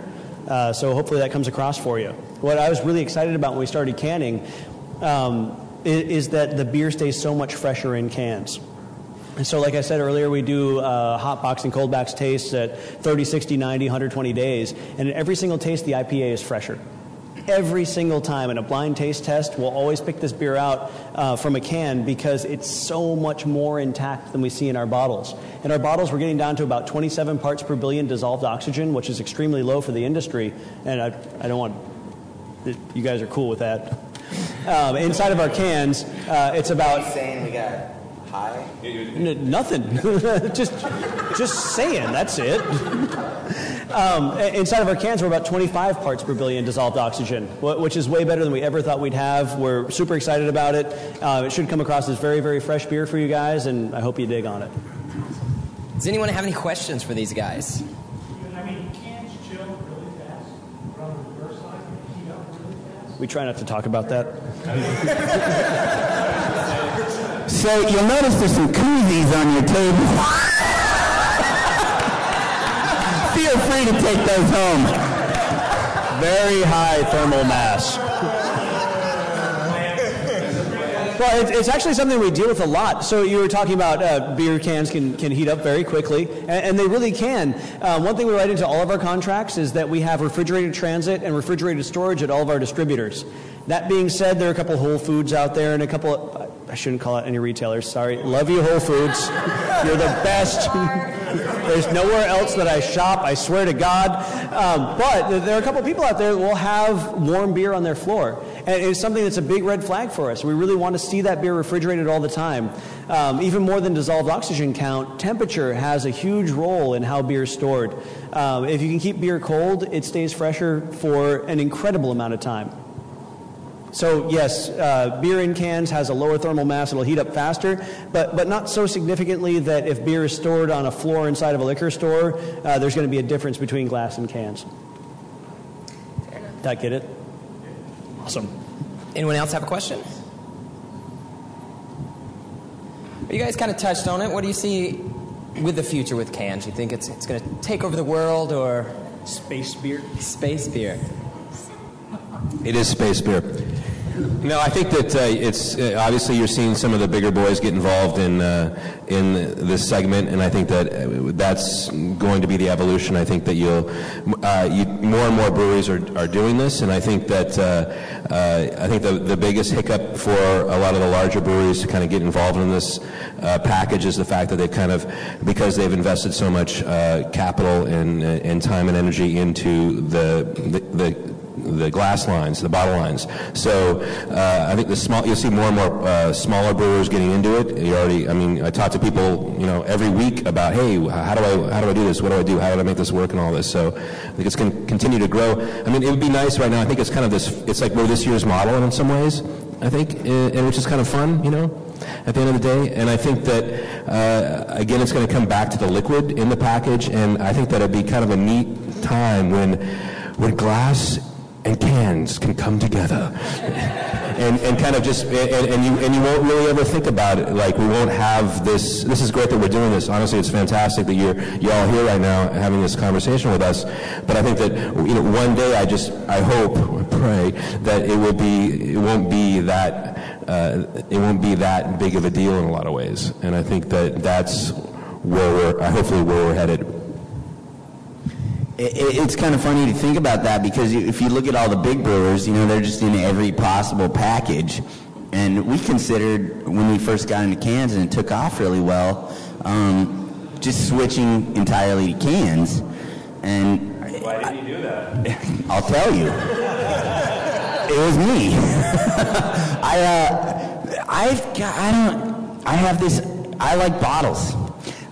So hopefully that comes across for you. What I was really excited about when we started canning is that the beer stays so much fresher in cans. And so like I said earlier, we do hot box and cold box tastes at 30, 60, 90, 120 days. And in every single taste, the IPA is fresher. Every single time. In a blind taste test, we'll always pick this beer out from a can because it's so much more intact than we see in our bottles. In our bottles, we're getting down to about 27 parts per billion dissolved oxygen, which is extremely low for the industry. And I don't want... You guys are cool with that. Inside of our cans, it's about... Are you saying we got high? Nothing. just saying, that's it. Inside of our cans, we're about 25 parts per billion dissolved oxygen, which is way better than we ever thought we'd have. We're super excited about it. It should come across as very, very fresh beer for you guys, and I hope you dig on it. Does anyone have any questions for these guys? We try not to talk about that. So you'll notice there's some koozies on your table. Feel free to take those home. Very high thermal mass. Well, it's actually something we deal with a lot. So you were talking about beer cans can heat up very quickly, and they really can. One thing we write into all of our contracts is that we have refrigerated transit and refrigerated storage at all of our distributors. That being said, there are a couple Whole Foods out there and a couple of, I shouldn't call out any retailers, sorry. Love you, Whole Foods. You're the best. There's nowhere else that I shop, I swear to God. But there are a couple people out there that will have warm beer on their floor. And it's something that's a big red flag for us. We really want to see that beer refrigerated all the time. Even more than dissolved oxygen count, temperature has a huge role in how beer is stored. If you can keep beer cold, it stays fresher for an incredible amount of time. So yes, beer in cans has a lower thermal mass. It'll heat up faster, but not so significantly that if beer is stored on a floor inside of a liquor store, there's going to be a difference between glass and cans. Fair enough. That get it? Awesome. Anyone else have a question? You guys kind of touched on it. What do you see with the future with cans? You think it's going to take over the world or? Space beer. Space beer. It is space beer. No, I think that it's obviously you're seeing some of the bigger boys get involved in this segment, and I think that that's going to be the evolution. I think that more and more breweries are doing this, and I think that the biggest hiccup for a lot of the larger breweries to kind of get involved in this package is the fact that they've because they've invested so much capital and time and energy into the glass lines, the bottle lines. So I think you'll see more and more smaller brewers getting into it. I talk to people, every week about, hey, how do I do this? What do I do? How do I make this work and all this? So I think it's going to continue to grow. I mean, it would be nice right now. I think it's kind of it's like we're this year's model in some ways, I think, and which is kind of fun, at the end of the day. And I think that, again, it's going to come back to the liquid in the package, and I think that it'd be kind of a neat time when glass and cans can come together, and kind of just and you won't really ever think about it. Like, we won't have this. This is great that we're doing this. Honestly, it's fantastic that you're all here right now having this conversation with us. But I think that one day I hope or pray that it won't be that big of a deal in a lot of ways. And I think that's where we're headed. It's kind of funny to think about that, because if you look at all the big brewers, they're just in every possible package. And we considered, when we first got into cans and it took off really well, just switching entirely to cans. And why did you do that? I'll tell you. It was me. I like bottles.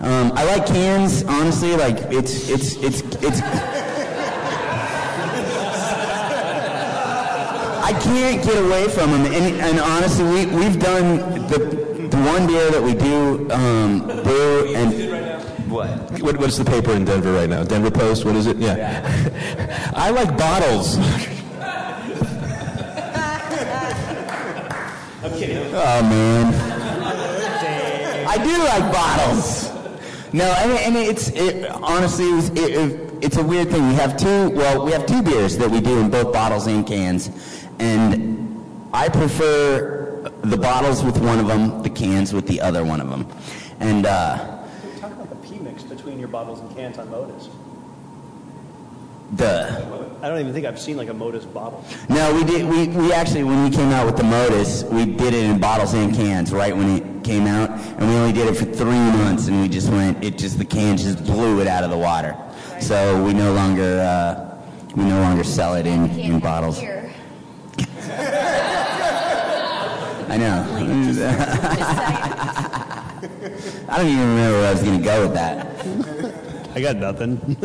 I like cans, honestly. Like, it's I can't get away from them. And honestly, we've done the one beer that we do brew and. What's the paper in Denver right now? Denver Post. What is it? Yeah. I like bottles. I'm kidding. Oh man. I do like bottles. No, and it's honestly a weird thing. We have two beers that we do in both bottles and cans, and I prefer the bottles with one of them, the cans with the other one of them. And talk about the P-mix between your bottles and cans on Modus. I don't even think I've seen like a Modus bottle. No, we did. We actually, when we came out with the Modus, we did it in bottles and cans right when it came out, and we only did it for 3 months, and we just went. The can just blew it out of the water. So we no longer sell it in bottles. I know. I don't even remember where I was going to go with that. I got nothing.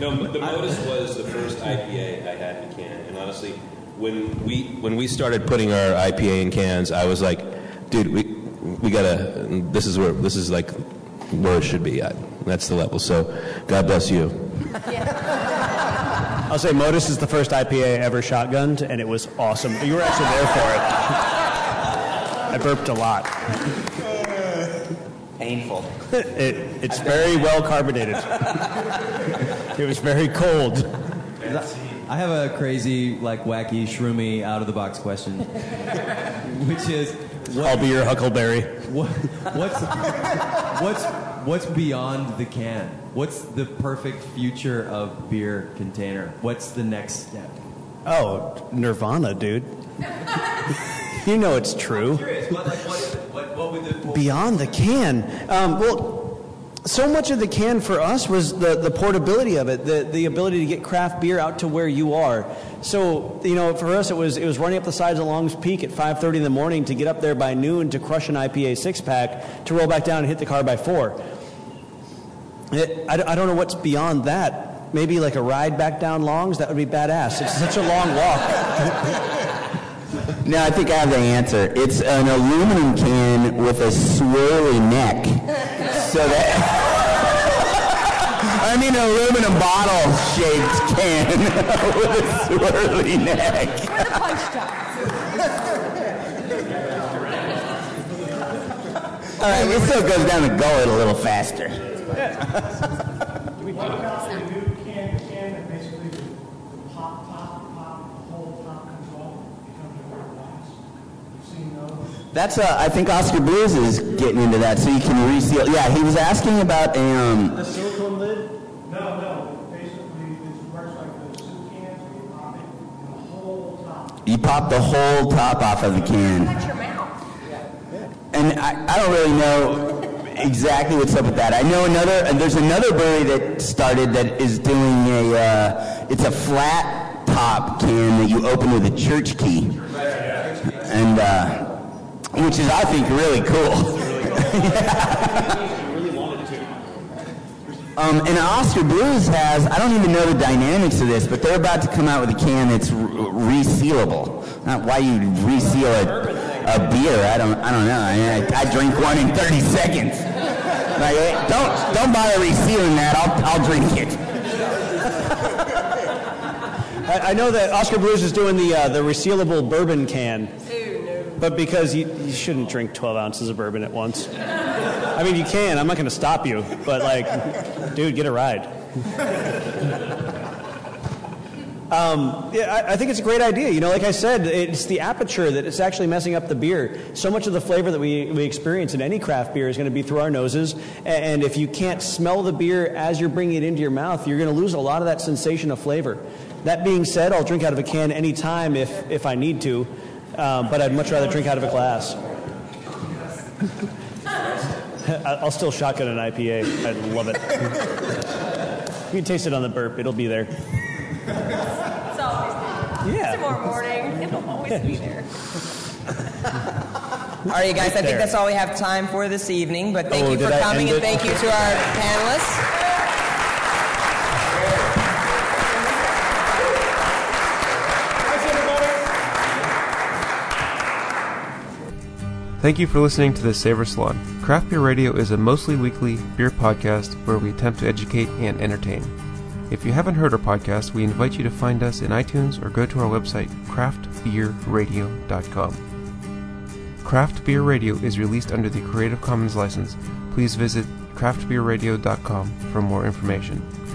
No, the Modus was the first IPA I had in a can, and honestly, when we started putting our IPA in cans, I was like, dude, we gotta. This is where it should be at. That's the level. So, God bless you. Yeah. I'll say Modus is the first IPA I ever shotgunned, and it was awesome. You were actually there for it. I burped a lot. Painful. It's very well carbonated. It was very cold. I have a crazy, like, wacky, shroomy, out-of-the-box question, which is... I'll be your huckleberry. What's beyond the can? What's the perfect future of beer container? What's the next step? Oh, Nirvana, dude. You know it's true. I'm curious. What would beyond the can? So much of the can for us was the portability of it, the ability to get craft beer out to where you are. So, you know, for us it was running up the sides of Long's Peak at 5:30 in the morning to get up there by noon to crush an IPA six-pack to roll back down and hit the car by 4. I don't know what's beyond that. Maybe like a ride back down Long's? That would be badass. It's such a long walk. No, I think I have the answer. It's an aluminum can with a swirly neck. So that... I mean an aluminum bottle-shaped can with a swirly neck. Or a punch job. All right, it still goes down the gullet a little faster. What about the new can that basically pop, that's I think Oscar Blues is getting into that, so you can reseal. Yeah, he was asking about a the silicone lid. No. Basically, it works like the soup cans. You pop it, and the whole top. You pop the whole top off of the can. That's your mouth. Yeah. And I don't really know exactly what's up with that. I know there's another brewery that started that is doing it's a flat top can that you open with a church key, and. Which is, I think, really cool. And Oscar Blues has, I don't even know the dynamics of this, but they're about to come out with a can that's resealable. Not why you reseal a beer. I don't know. I drink one in 30 seconds. Like, don't bother resealing that. I'll drink it. I know that Oscar Blues is doing the resealable bourbon can. But because you shouldn't drink 12 ounces of bourbon at once. I mean, you can. I'm not going to stop you. But, like, dude, get a ride. I think it's a great idea. You know, like I said, it's the aperture that is actually messing up the beer. So much of the flavor that we experience in any craft beer is going to be through our noses. And if you can't smell the beer as you're bringing it into your mouth, you're going to lose a lot of that sensation of flavor. That being said, I'll drink out of a can any time if I need to. But I'd much rather drink out of a glass. I'll still shotgun an IPA. I love it. You can taste it on the burp. It'll be there. It's always there. Yeah. Tomorrow morning. It'll always be there. All right, you guys. I think that's all we have time for this evening. But thank you for coming, and thank you to our panelists. Thank you for listening to the Saver Salon. Craft Beer Radio is a mostly weekly beer podcast where we attempt to educate and entertain. If you haven't heard our podcast, we invite you to find us in iTunes or go to our website, craftbeerradio.com. Craft Beer Radio is released under the Creative Commons license. Please visit craftbeerradio.com for more information.